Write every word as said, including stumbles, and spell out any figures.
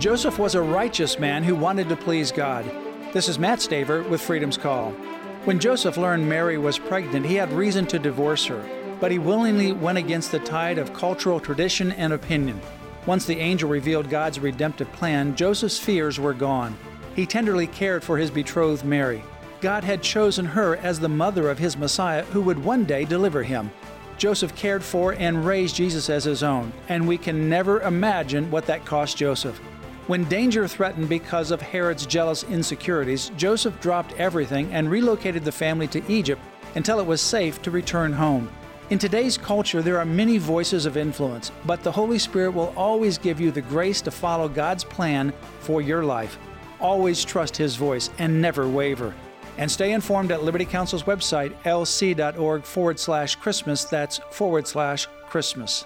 Joseph was a righteous man who wanted to please God. This is Matt Staver with Freedom's Call. When Joseph learned Mary was pregnant, he had reason to divorce her, but he willingly went against the tide of cultural tradition and opinion. Once the angel revealed God's redemptive plan, Joseph's fears were gone. He tenderly cared for his betrothed Mary. God had chosen her as the mother of his Messiah who would one day deliver him. Joseph cared for and raised Jesus as his own, and we can never imagine what that cost Joseph. When danger threatened because of Herod's jealous insecurities, Joseph dropped everything and relocated the family to Egypt until it was safe to return home. In today's culture, there are many voices of influence, but the Holy Spirit will always give you the grace to follow God's plan for your life. Always trust His voice and never waver. And stay informed at Liberty Council's website, l c dot org forward slash Christmas. That's forward slash Christmas.